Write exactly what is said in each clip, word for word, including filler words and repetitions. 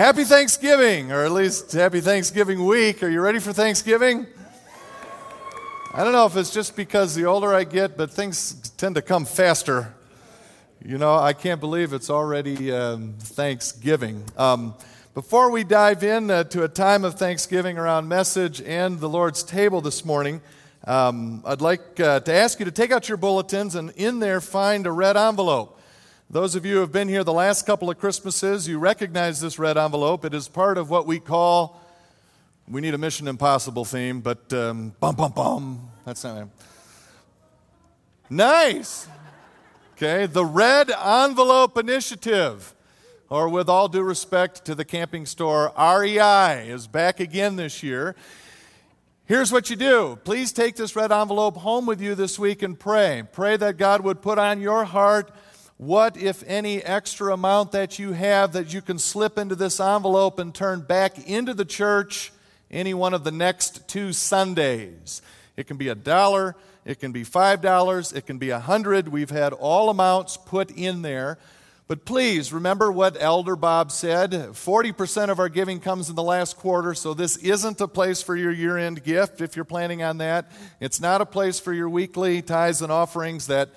happy Thanksgiving, or at least happy Thanksgiving week. Are you ready for Thanksgiving? I don't know if it's just because the older I get, but things tend to come faster. You know, I can't believe it's already um, Thanksgiving. Um, before we dive in uh, to a time of Thanksgiving around message and the Lord's table this morning, um, I'd like uh, to ask you to take out your bulletins and in there find a red envelope. Those of you who have been here the last couple of Christmases, you recognize this red envelope. It is part of what we call, we need a Mission Impossible theme, but um, bum, bum, bum. That's not it. Nice. Okay, the Red Envelope Initiative, or with all due respect to the camping store, R E I is back again this year. Here's what you do. Please take this red envelope home with you this week and pray. Pray that God would put on your heart what, if any, extra amount that you have that you can slip into this envelope and turn back into the church any one of the next two Sundays. It can be a dollar. It can be five dollars, it can be one hundred dollars. We've had all amounts put in there. But please remember what Elder Bob said. forty percent of our giving comes in the last quarter, so this isn't a place for your year-end gift if you're planning on that. It's not a place for your weekly tithes and offerings that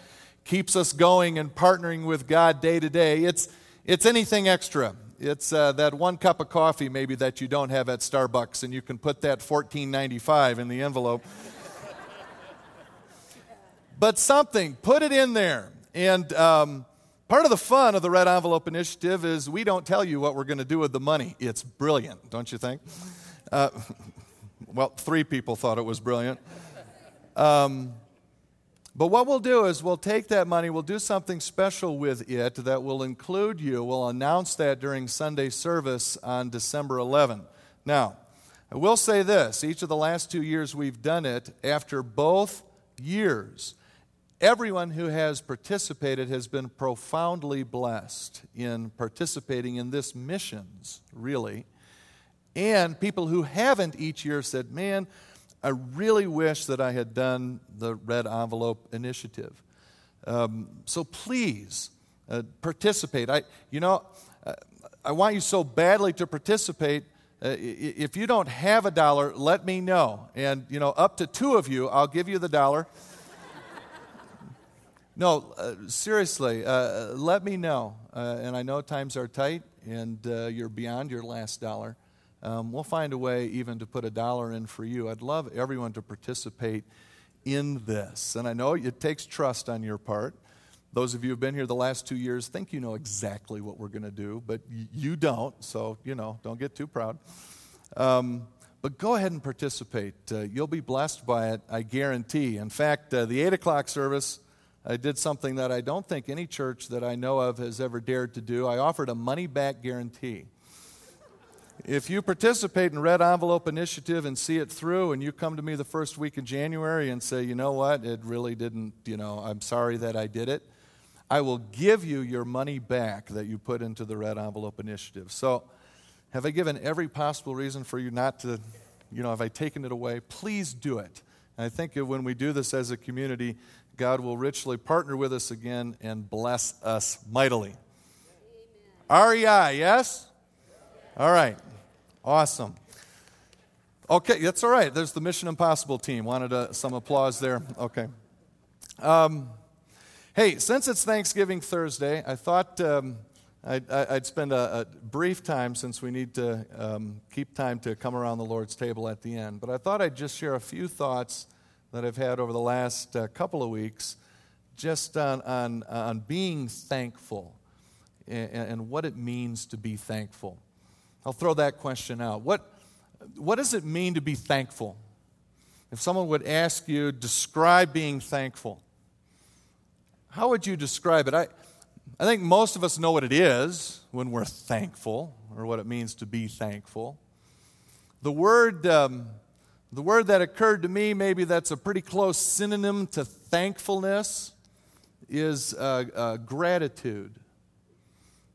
keeps us going and partnering with God day to day. It's, it's anything extra. It's uh, that one cup of coffee maybe that you don't have at Starbucks, and you can put that fourteen ninety-five in the envelope. But something, put it in there. And um, part of the fun of the Red Envelope Initiative is we don't tell you what we're going to do with the money. It's brilliant, don't you think? Uh, well, three people thought it was brilliant. Um, but what we'll do is we'll take that money, we'll do something special with it that will include you. We'll announce that during Sunday service on December eleventh. Now, I will say this. Each of the last two years we've done it after both years. Everyone who has participated has been profoundly blessed in participating in this missions, really. And people who haven't each year said, man, I really wish that I had done the Red Envelope Initiative. Um, so please uh, participate. I, you know, uh, I want you so badly to participate. Uh, if you don't have a dollar, let me know. And, you know, up to two of you, I'll give you the dollar. No, uh, seriously, uh, let me know. Uh, and I know times are tight and uh, you're beyond your last dollar. Um, we'll find a way even to put a dollar in for you. I'd love everyone to participate in this. And I know it takes trust on your part. Those of you who have been here the last two years think you know exactly what we're going to do, but you don't. So, you know, don't get too proud. Um, But go ahead and participate. Uh, you'll be blessed by it, I guarantee. In fact, uh, the eight o'clock service, I did something that I don't think any church that I know of has ever dared to do. I offered a money-back guarantee. If you participate in Red Envelope Initiative and see it through, and you come to me the first week in January and say, you know what, it really didn't, you know, I'm sorry that I did it, I will give you your money back that you put into the Red Envelope Initiative. So, have I given every possible reason for you not to, you know, have I taken it away? Please do it. And I think when we do this as a community, God will richly partner with us again and bless us mightily. Amen. R E I, yes? Yes? All right. Awesome. Okay, that's all right. There's the Mission Impossible team. Wanted a, some applause there. Okay. Um, hey, since it's Thanksgiving Thursday, I thought... Um, I'd, I'd spend a, a brief time, since we need to um, keep time to come around the Lord's table at the end, but I thought I'd just share a few thoughts that I've had over the last uh, couple of weeks just on on, on being thankful and, and what it means to be thankful. I'll throw that question out. What, what does it mean to be thankful? If someone would ask you, describe being thankful, how would you describe it? I... I think most of us know what it is when we're thankful, or what it means to be thankful. The word, um, the word that occurred to me, maybe that's a pretty close synonym to thankfulness, is uh, uh, gratitude.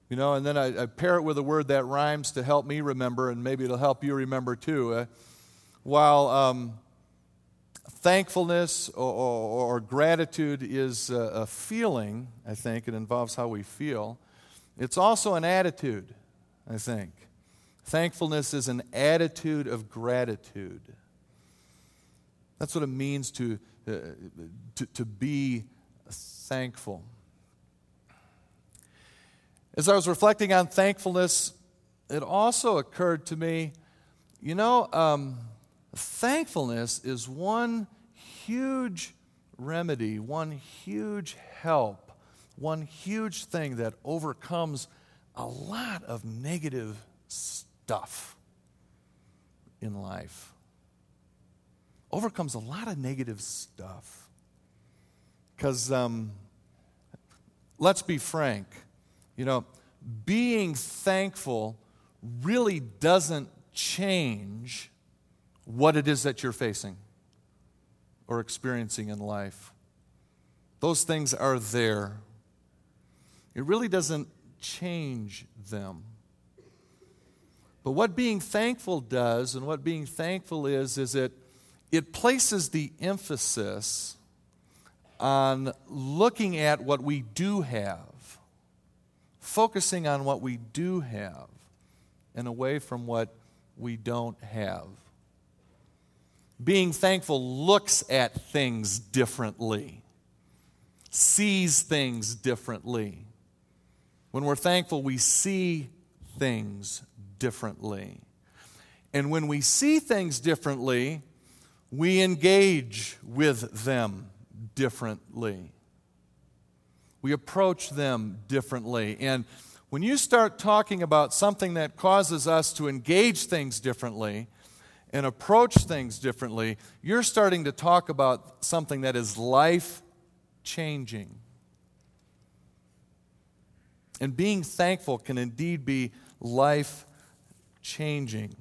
You know, and then I, I pair it with a word that rhymes to help me remember, and maybe it'll help you remember too. Uh, while um, Thankfulness or, or, or gratitude is a, a feeling, I think. It involves how we feel. It's also an attitude, I think. Thankfulness is an attitude of gratitude. That's what it means to, uh, to, to be thankful. As I was reflecting on thankfulness, it also occurred to me, you know, um, thankfulness is one huge remedy, one huge help, one huge thing that overcomes a lot of negative stuff in life. Overcomes a lot of negative stuff. Because um, let's be frank, you know, being thankful really doesn't change what it is that you're facing or experiencing in life. Those things are there. It really doesn't change them. But what being thankful does and what being thankful is, is it It places the emphasis on looking at what we do have, focusing on what we do have, and away from what we don't have. Being thankful looks at things differently, sees things differently. When we're thankful, we see things differently. And when we see things differently, we engage with them differently. We approach them differently. And when you start talking about something that causes us to engage things differently and approach things differently, you're starting to talk about something that is life-changing. And being thankful can indeed be life-changing.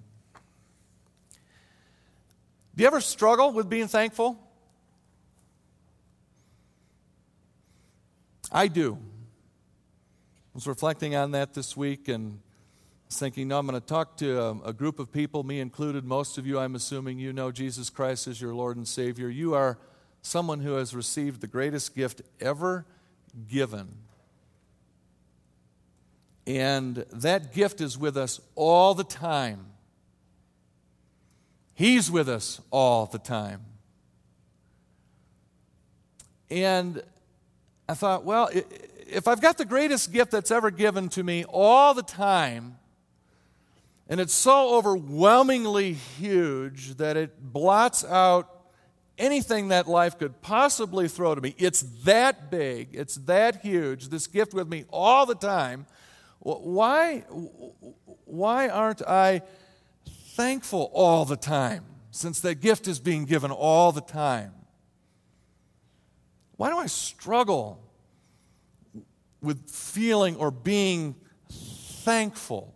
Do you ever struggle with being thankful? I do. I was reflecting on that this week and thinking, no, I'm going to talk to a, a group of people, me included. Most of you, I'm assuming, you know Jesus Christ as your Lord and Savior. You are someone who has received the greatest gift ever given. And that gift is with us all the time. He's with us all the time. And I thought, well, if I've got the greatest gift that's ever given to me all the time, and it's so overwhelmingly huge that it blots out anything that life could possibly throw to me, it's that big, it's that huge, this gift with me all the time, why, why aren't I thankful all the time, since that gift is being given all the time? Why do I struggle with feeling or being thankful?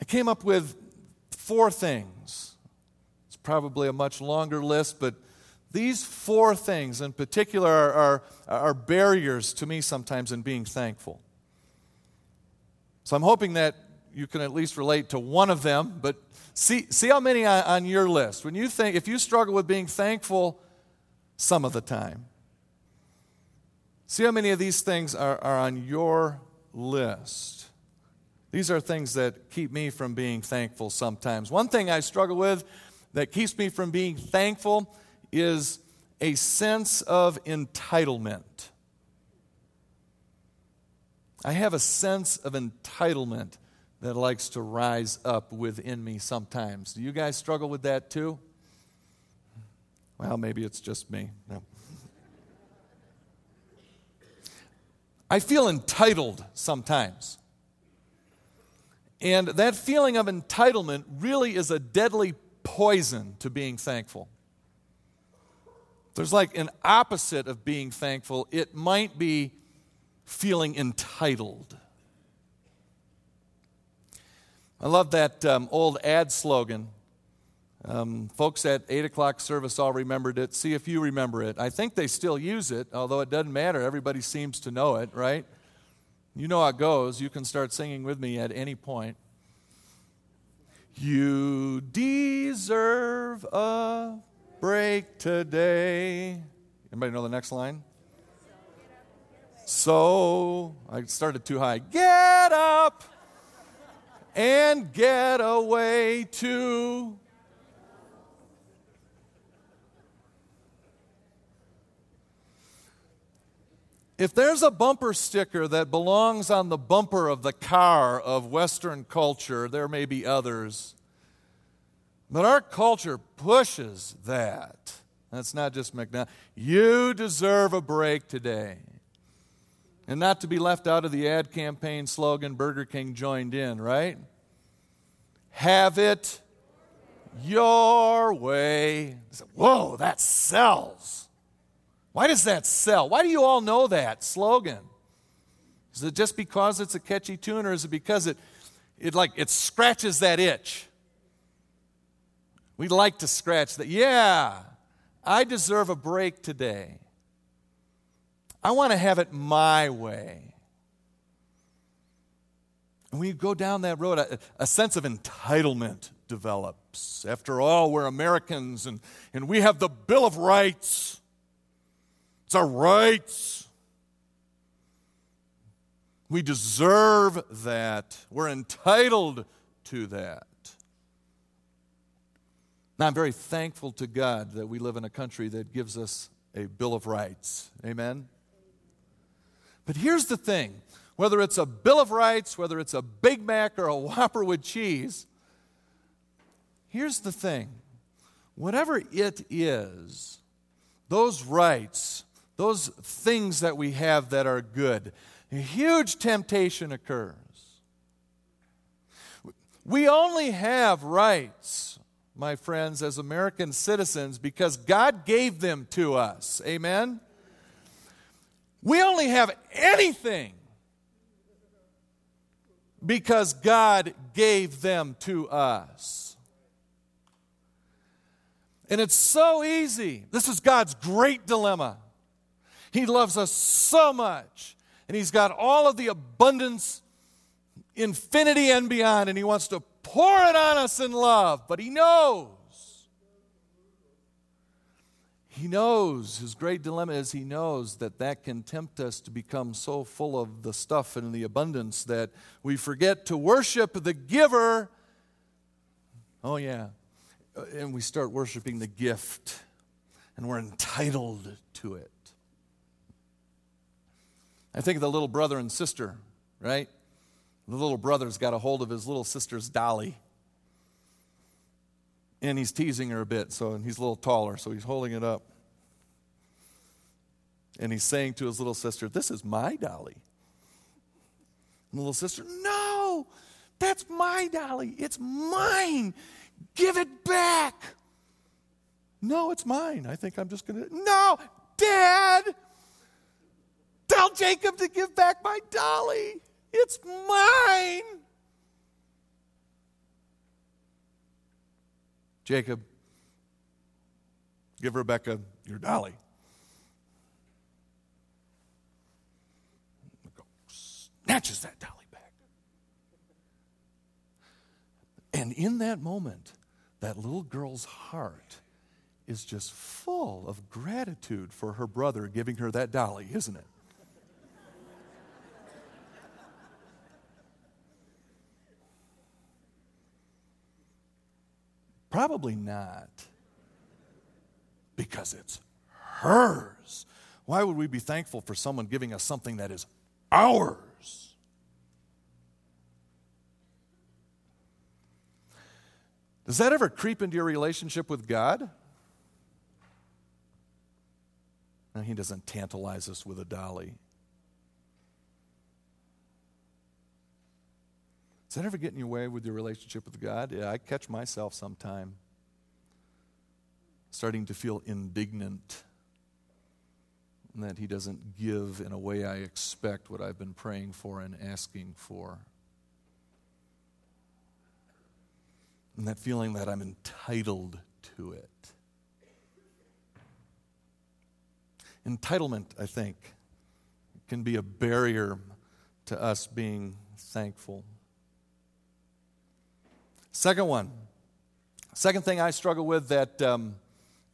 I came up with four things. It's probably a much longer list, but these four things in particular are, are, are barriers to me sometimes in being thankful. So I'm hoping that you can at least relate to one of them, but see see how many on, on your list. When you think, if you struggle with being thankful some of the time, see how many of these things are, are on your list. These are things that keep me from being thankful sometimes. One thing I struggle with that keeps me from being thankful is a sense of entitlement. I have a sense of entitlement that likes to rise up within me sometimes. Do you guys struggle with that too? Well, maybe it's just me. No. I feel entitled sometimes. And that feeling of entitlement really is a deadly poison to being thankful. There's like an opposite of being thankful. It might be feeling entitled. I love that um, old ad slogan. Um, folks at eight o'clock service all remembered it. See if you remember it. I think they still use it, although it doesn't matter. Everybody seems to know it, right? You know how it goes. You can start singing with me at any point. You deserve a break today. Anybody know the next line? So, I started too high. Get up and get away to. If there's a bumper sticker that belongs on the bumper of the car of Western culture, there may be others. But our culture pushes that. That's not just McDonald's. You deserve a break today. And not to be left out of the ad campaign slogan Burger King joined in, right? Have it your way. Whoa, that sells. Why does that sell? Why do you all know that slogan? Is it just because it's a catchy tune, or is it because it, it like it scratches that itch? We like to scratch that. Yeah, I deserve a break today. I want to have it my way. And when you go down that road, a, a sense of entitlement develops. After all, we're Americans, and, and we have the Bill of Rights. It's our rights. We deserve that. We're entitled to that. Now, I'm very thankful to God that we live in a country that gives us a Bill of Rights. Amen? But here's the thing. Whether it's a Bill of Rights, whether it's a Big Mac or a Whopper with cheese, here's the thing. Whatever it is, those rights, those things that we have that are good, a huge temptation occurs. We only have rights, my friends, as American citizens, because God gave them to us. Amen? We only have anything because God gave them to us. And it's so easy. This is God's great dilemma. He loves us so much, and He's got all of the abundance, infinity and beyond, and He wants to pour it on us in love, but He knows. He knows, His great dilemma is He knows that that can tempt us to become so full of the stuff and the abundance that we forget to worship the giver. Oh yeah. And we start worshiping the gift, and we're entitled to it. I think of the little brother and sister, right? The little brother's got a hold of his little sister's dolly. And he's teasing her a bit, so and he's a little taller, so he's holding it up. And he's saying to his little sister, "This is my dolly." And the little sister, "No, that's my dolly. It's mine. Give it back." "No, it's mine. I think I'm just going to." "No, Dad, tell Jacob to give back my dolly. It's mine." "Jacob, give Rebecca your dolly." Snatches that dolly back. And in that moment, that little girl's heart is just full of gratitude for her brother giving her that dolly, isn't it? Probably not, because it's hers. Why would we be thankful for someone giving us something that is ours? Does that ever creep into your relationship with God? No, He doesn't tantalize us with a dolly. Does that ever get in your way with your relationship with God? Yeah, I catch myself sometime starting to feel indignant that He doesn't give in a way I expect what I've been praying for and asking for. And that feeling that I'm entitled to it. Entitlement, I think, can be a barrier to us being thankful. Second one, second thing I struggle with that um,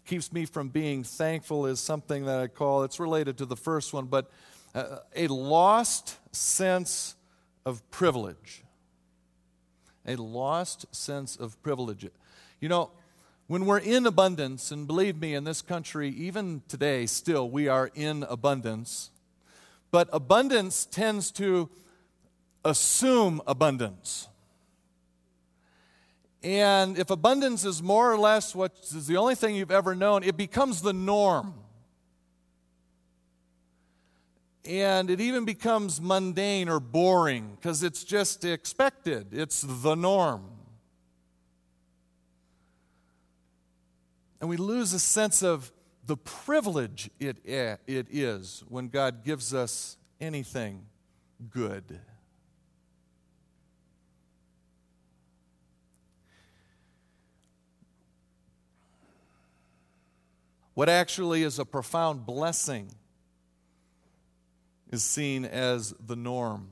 keeps me from being thankful is something that I call, it's related to the first one, but uh, a lost sense of privilege. A lost sense of privilege. You know, when we're in abundance, and believe me, in this country, even today, still, we are in abundance. But abundance tends to assume abundance. And if abundance is more or less what is the only thing you've ever known, it becomes the norm. And it even becomes mundane or boring because it's just expected. It's the norm. And we lose a sense of the privilege it it is when God gives us anything good. What actually is a profound blessing is seen as the norm.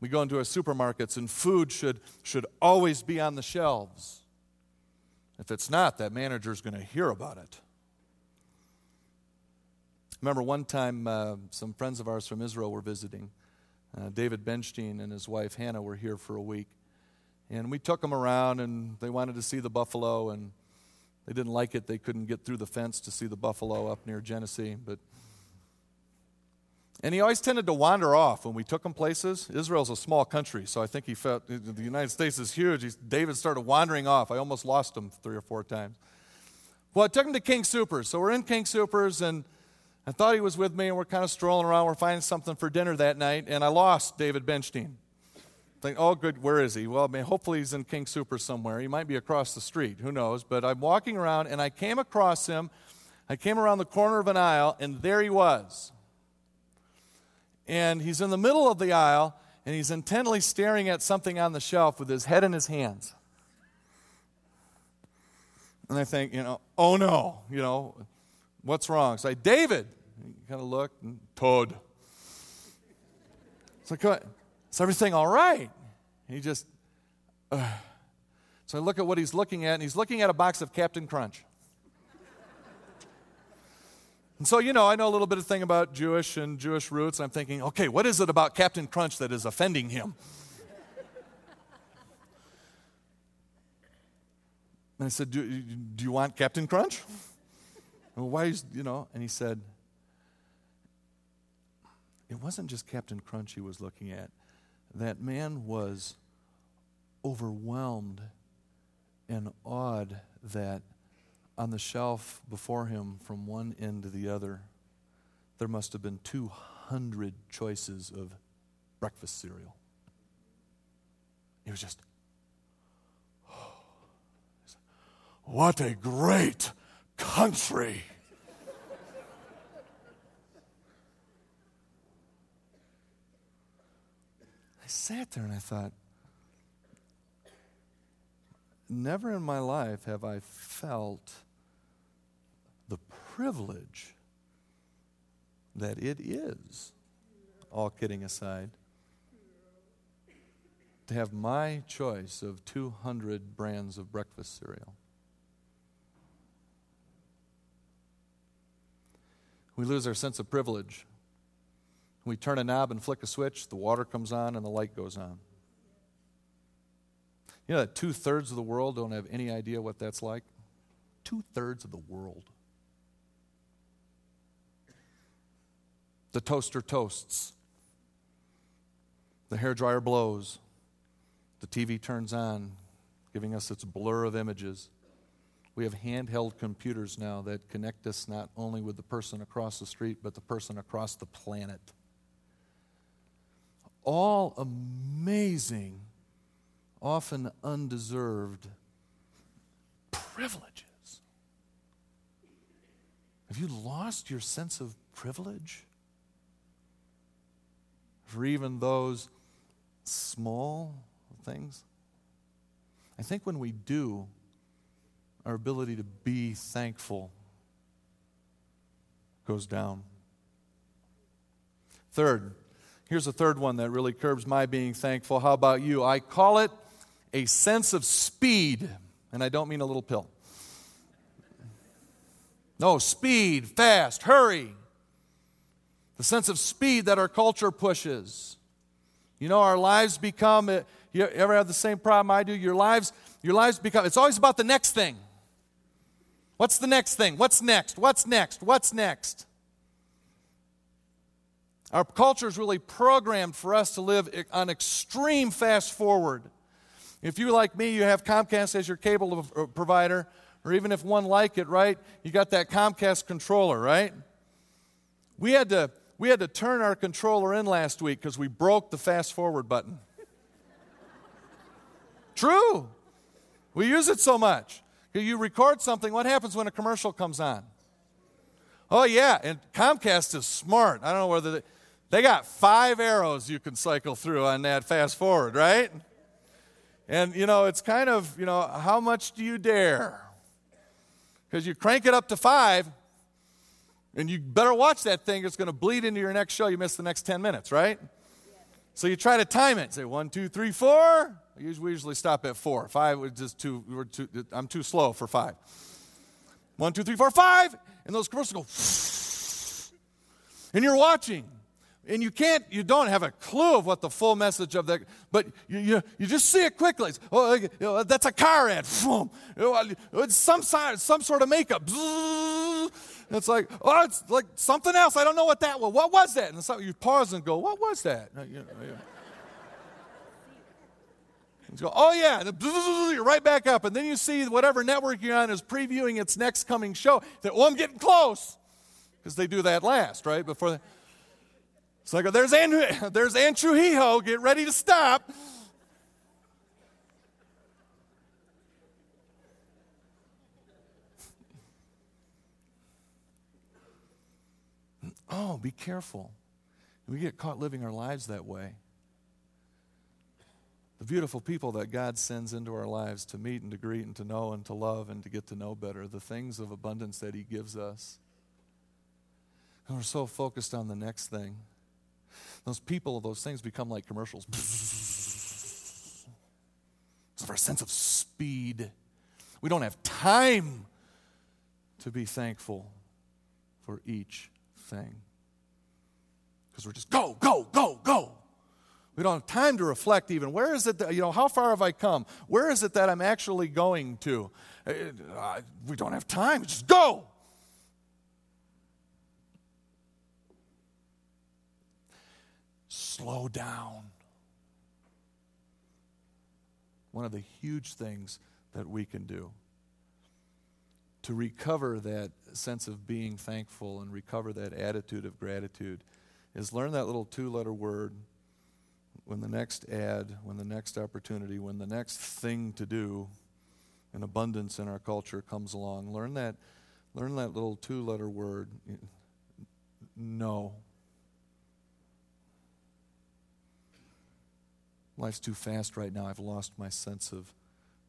We go into our supermarkets, and food should, should always be on the shelves. If it's not, that manager's going to hear about it. Remember one time, uh, some friends of ours from Israel were visiting. Uh, David Benstein and his wife Hannah were here for a week. And we took them around, and they wanted to see the buffalo, and they didn't like it. They couldn't get through the fence to see the buffalo up near Genesee, but... And he always tended to wander off when we took him places. Israel's a small country, so I think he felt the United States is huge. He, David started wandering off. I almost lost him three or four times. Well, I took him to King Soopers. So we're in King Soopers, and I thought he was with me, and we're kind of strolling around. We're finding something for dinner that night, and I lost David Benstein. Think, oh, good, where is he? Well, I mean, hopefully he's in King Soopers somewhere. He might be across the street. Who knows? But I'm walking around, and I came across him. I came around the corner of an aisle, and there he was. And he's in the middle of the aisle, and he's intently staring at something on the shelf with his head in his hands. And I think, you know, oh no, you know, what's wrong? So I, David, you kind of look, and Todd. So I go, is everything all right? And he just, uh. So I look at what he's looking at, and he's looking at a box of Captain Crunch. And so, you know, I know a little bit of thing about Jewish and Jewish roots. I'm thinking, okay, what is it about Captain Crunch that is offending him? And I said, do, do you want Captain Crunch? Well, why is, you know, and he said, it wasn't just Captain Crunch he was looking at. That man was overwhelmed and awed that on the shelf before him, from one end to the other, there must have been two hundred choices of breakfast cereal. He was just, oh, what a great country! I sat there and I thought, never in my life have I felt the privilege that it is, all kidding aside, to have my choice of two hundred brands of breakfast cereal. We lose our sense of privilege. We turn a knob and flick a switch, the water comes on and the light goes on. You know that two-thirds of the world don't have any idea what that's like? Two-thirds of the world. The toaster toasts. The hairdryer blows. The T V turns on, giving us its blur of images. We have handheld computers now that connect us not only with the person across the street, but the person across the planet. All amazing, often undeserved privileges. Have you lost your sense of privilege for even those small things? I think when we do, our ability to be thankful goes down. Third, here's a third one that really curbs my being thankful. How about you? I call it a sense of speed, and I don't mean a little pill. No, speed, fast, hurry. the sense of speed that our culture pushes. You know, our lives become, you ever have the same problem I do? Your lives, your lives become, it's always about the next thing. What's the next thing? What's next? What's next? What's next? Our culture is really programmed for us to live on extreme fast forward. If you, like me, you have Comcast as your cable provider, or even if one like it, right, you got that Comcast controller, right? We had to we had to turn our controller in last week because we broke the fast forward button. True. We use it so much. You record something, what happens when a commercial comes on? Oh, yeah, and Comcast is smart. I don't know whether they, they got five arrows you can cycle through on that fast forward, right? And, you know, it's kind of, you know, how much do you dare? Because you crank it up to five, and you better watch that thing. It's going to bleed into your next show. You miss the next ten minutes, right? Yeah. So you try to time it. Say one, two, three, four. We usually stop at four. Five was just too, we were too, I'm too slow for five. One, two, three, four, five. And those commercials go, and you're watching. And you can't, you don't have a clue of what the full message of that, but you you, you just see it quickly. It's, oh, you know, that's a car ad. It's some, some sort of makeup. And it's like, oh, it's like something else. I don't know what that was. What was that? And so you pause and go, what was that? You know, yeah. And you go, oh, yeah. And then, you're right back up. And then you see whatever network you're on is previewing its next coming show. That, well, I'm getting close. Because they do that last, right? Before they, it's like, there's Andrew, there's Andrew Trujillo, get ready to stop. Oh, be careful. We get caught living our lives that way. The beautiful people that God sends into our lives to meet and to greet and to know and to love and to get to know better, the things of abundance that He gives us. And we're so focused on the next thing. Those people, those things become like commercials. It's our sense of speed. We don't have time to be thankful for each thing. Because we're just go, go, go, go. We don't have time to reflect even. Where is it that, you know, how far have I come? Where is it that I'm actually going to? We don't have time. Just go. Slow down. One of the huge things that we can do to recover that sense of being thankful and recover that attitude of gratitude is learn that little two-letter word when the next ad, when the next opportunity, when the next thing to do in abundance in our culture comes along. Learn that, learn that little two-letter word, no. Life's too fast right now. I've lost my sense of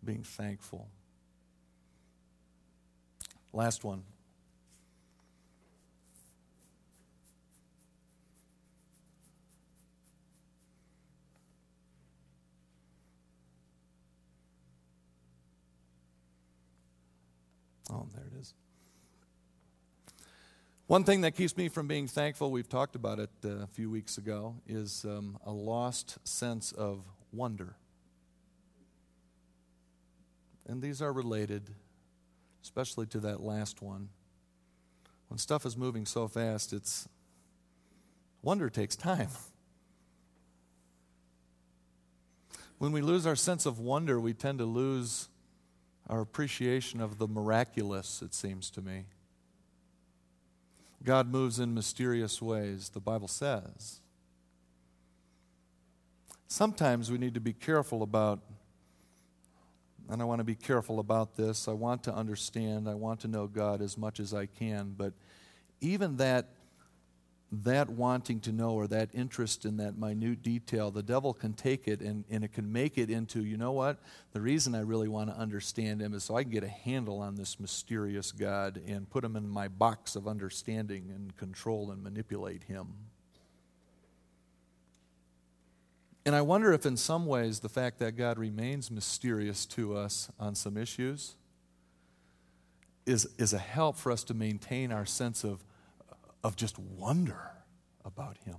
being thankful. Last one. Oh, there it is. One thing that keeps me from being thankful, we've talked about it uh, a few weeks ago, is um, a lost sense of wonder. And these are related, especially to that last one. When stuff is moving so fast, it's wonder takes time. When we lose our sense of wonder, we tend to lose our appreciation of the miraculous, it seems to me. God moves in mysterious ways, the Bible says. Sometimes we need to be careful about, and I want to be careful about this. I want to understand, I want to know God as much as I can, but even that, that wanting to know or that interest in that minute detail, the devil can take it and, and it can make it into, you know what, the reason I really want to understand Him is so I can get a handle on this mysterious God and put Him in my box of understanding and control and manipulate Him. And I wonder if in some ways the fact that God remains mysterious to us on some issues is, is a help for us to maintain our sense of of just wonder, about him.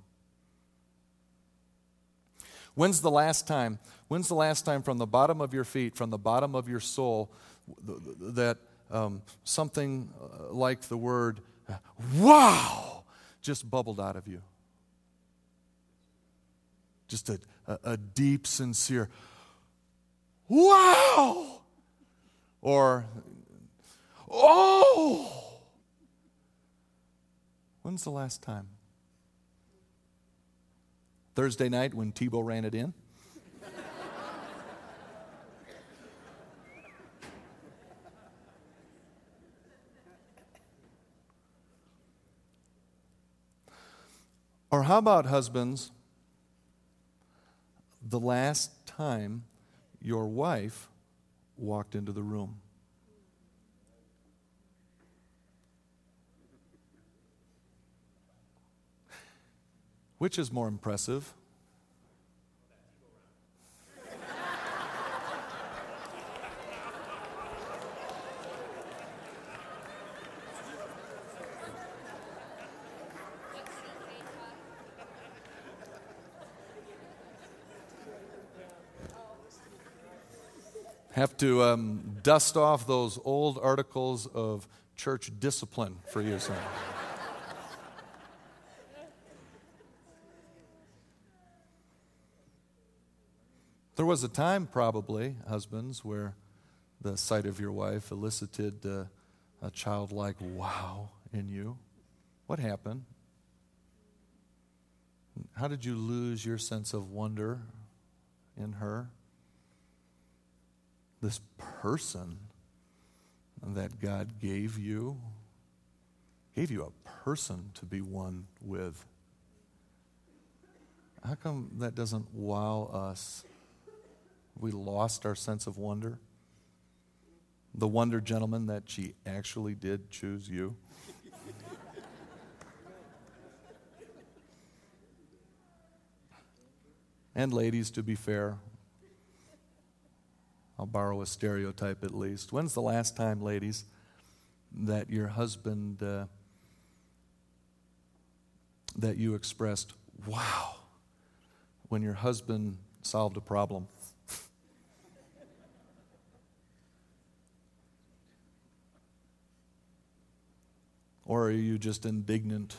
When's the last time, when's the last time from the bottom of your feet, from the bottom of your soul, that um, something like the word, wow, just bubbled out of you? Just a, a, a deep, sincere, wow! Or, oh! When's the last time? Thursday night when Tebow ran it in? Or how about, husbands, the last time your wife walked into the room? Which is more impressive? Have to um, dust off those old articles of church discipline for you, son. There was a time, probably, husbands, where the sight of your wife elicited uh, a childlike wow in you. What happened? How did you lose your sense of wonder in her? This person that God gave you, gave you a person to be one with. How come that doesn't wow us? We lost our sense of wonder. The wonder, gentleman, that she actually did choose you. And ladies, to be fair, I'll borrow a stereotype at least. When's the last time, ladies, that your husband, uh, that you expressed, wow, when your husband solved a problem? Or are you just indignant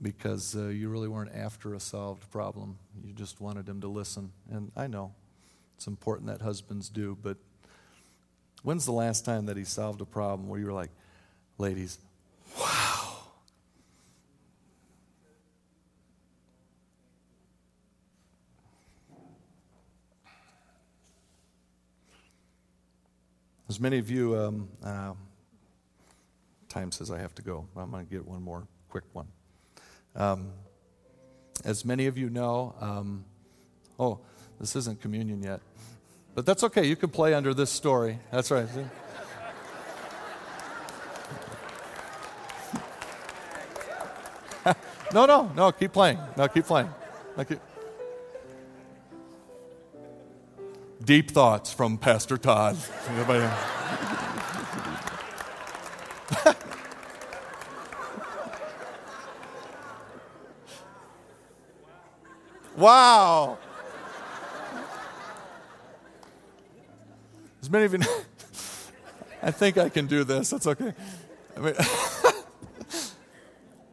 because uh, you really weren't after a solved problem? You just wanted him to listen. And I know it's important that husbands do, but when's the last time that he solved a problem where you were like, ladies, wow. As many of you, um, uh, time says I have to go. I'm going to get one more quick one. Um, as many of you know, um, oh, this isn't communion yet, but that's okay. You can play under this story. That's right. no, no, no. Keep playing. No, keep playing. No, keep. Deep thoughts from Pastor Todd. Anybody? Wow. As many of you know, I think I can do this. That's okay. I mean,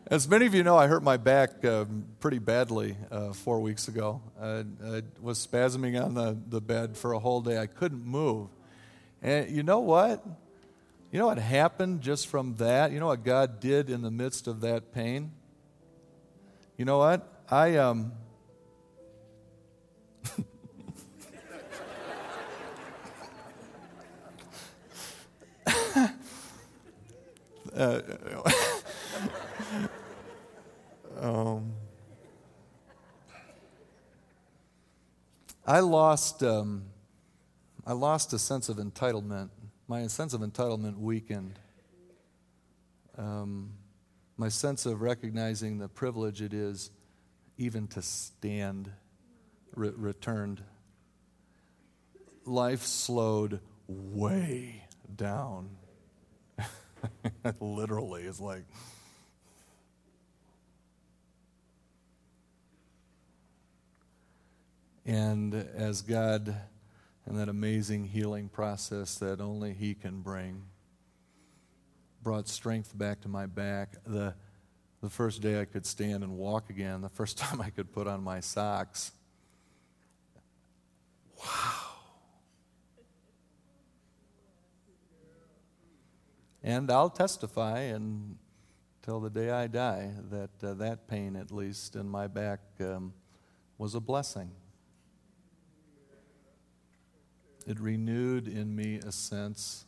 as many of you know, I hurt my back uh, pretty badly uh, four weeks ago. I, I was spasming on the, the bed for a whole day. I couldn't move. And you know what? You know what happened just from that? You know what God did in the midst of that pain? You know what? I... um. Uh, um, I lost um, I lost a sense of entitlement. My sense of entitlement weakened. Um, my sense of recognizing the privilege it is even to stand re- returned. Life slowed way down. Literally, it's like, And as God and that amazing healing process that only He can bring brought strength back to my back. The the first day I could stand and walk again, the first time I could put on my socks. Wow. And I'll testify and till the day I die that uh, that pain, at least in my back, um, was a blessing. It renewed in me a sense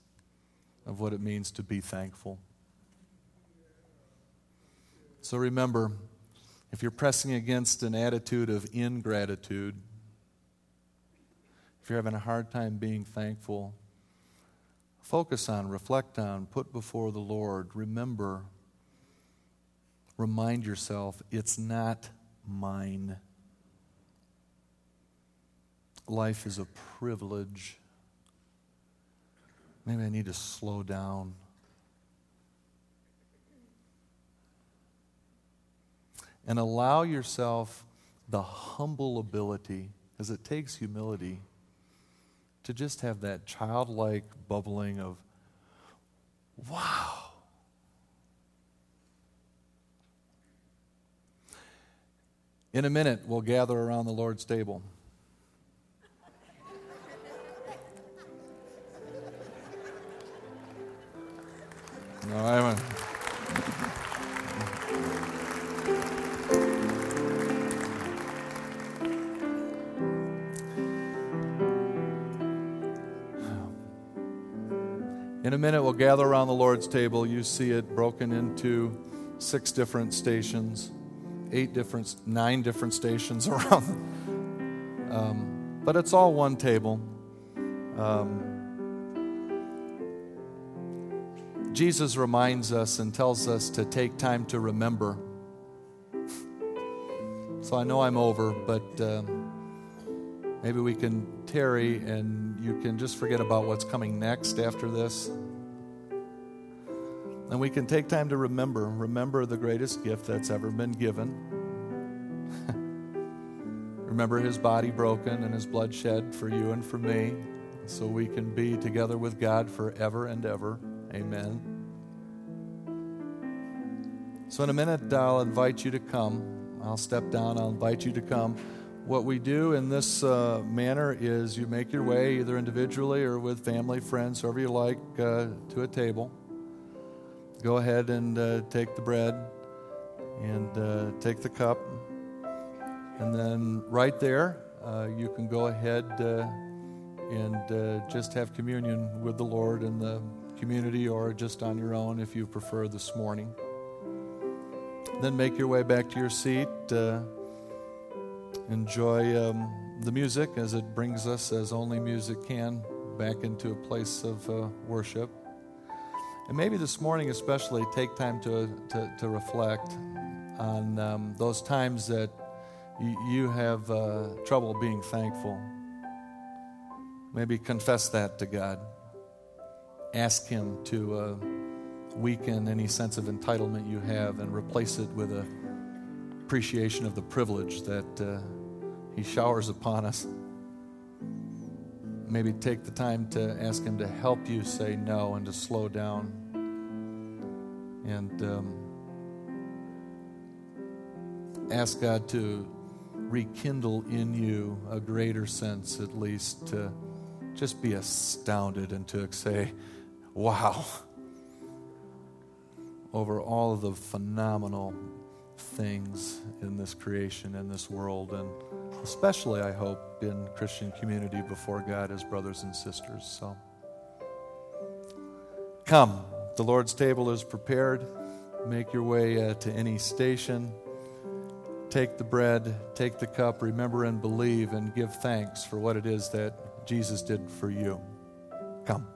of what it means to be thankful. So remember, if you're pressing against an attitude of ingratitude, if you're having a hard time being thankful, focus on, reflect on, put before the Lord. Remember, remind yourself, it's not mine. Life is a privilege. Maybe I need to slow down. And allow yourself the humble ability, because it takes humility, to just have that childlike bubbling of, wow. In a minute, we'll gather around the Lord's table. No, I haven't. In a minute, we'll gather around the Lord's table. You see it broken into six different stations, eight different, nine different stations around. Um, but it's all one table. Um, Jesus reminds us and tells us to take time to remember. So I know I'm over, but um, maybe we can tarry and you can just forget about what's coming next after this. And we can take time to remember. Remember the greatest gift that's ever been given. Remember His body broken and His blood shed for you and for me, so we can be together with God forever and ever. Amen. So in a minute, I'll invite you to come. I'll step down. I'll invite you to come. What we do in this uh, manner is you make your way either individually or with family, friends, whoever you like, uh, to a table. Go ahead and uh, take the bread and uh, take the cup. And then right there, uh, you can go ahead uh, and uh, just have communion with the Lord and the community, or just on your own if you prefer this morning. Then make your way back to your seat. Uh, enjoy um, the music as it brings us, as only music can, back into a place of uh, worship. And maybe this morning especially, take time to to, to reflect on um, those times that y- you have uh, trouble being thankful. Maybe confess that to God. Ask Him to uh, weaken any sense of entitlement you have and replace it with an appreciation of the privilege that uh, He showers upon us. Maybe take the time to ask Him to help you say no and to slow down. And um, ask God to rekindle in you a greater sense, at least, to just be astounded and to say, wow, over all of the phenomenal things in this creation, in this world, and especially, I hope, in Christian community before God as brothers and sisters. So, come. The Lord's table is prepared. Make your way uh, to any station. Take the bread, take the cup, remember and believe and give thanks for what it is that Jesus did for you. Come.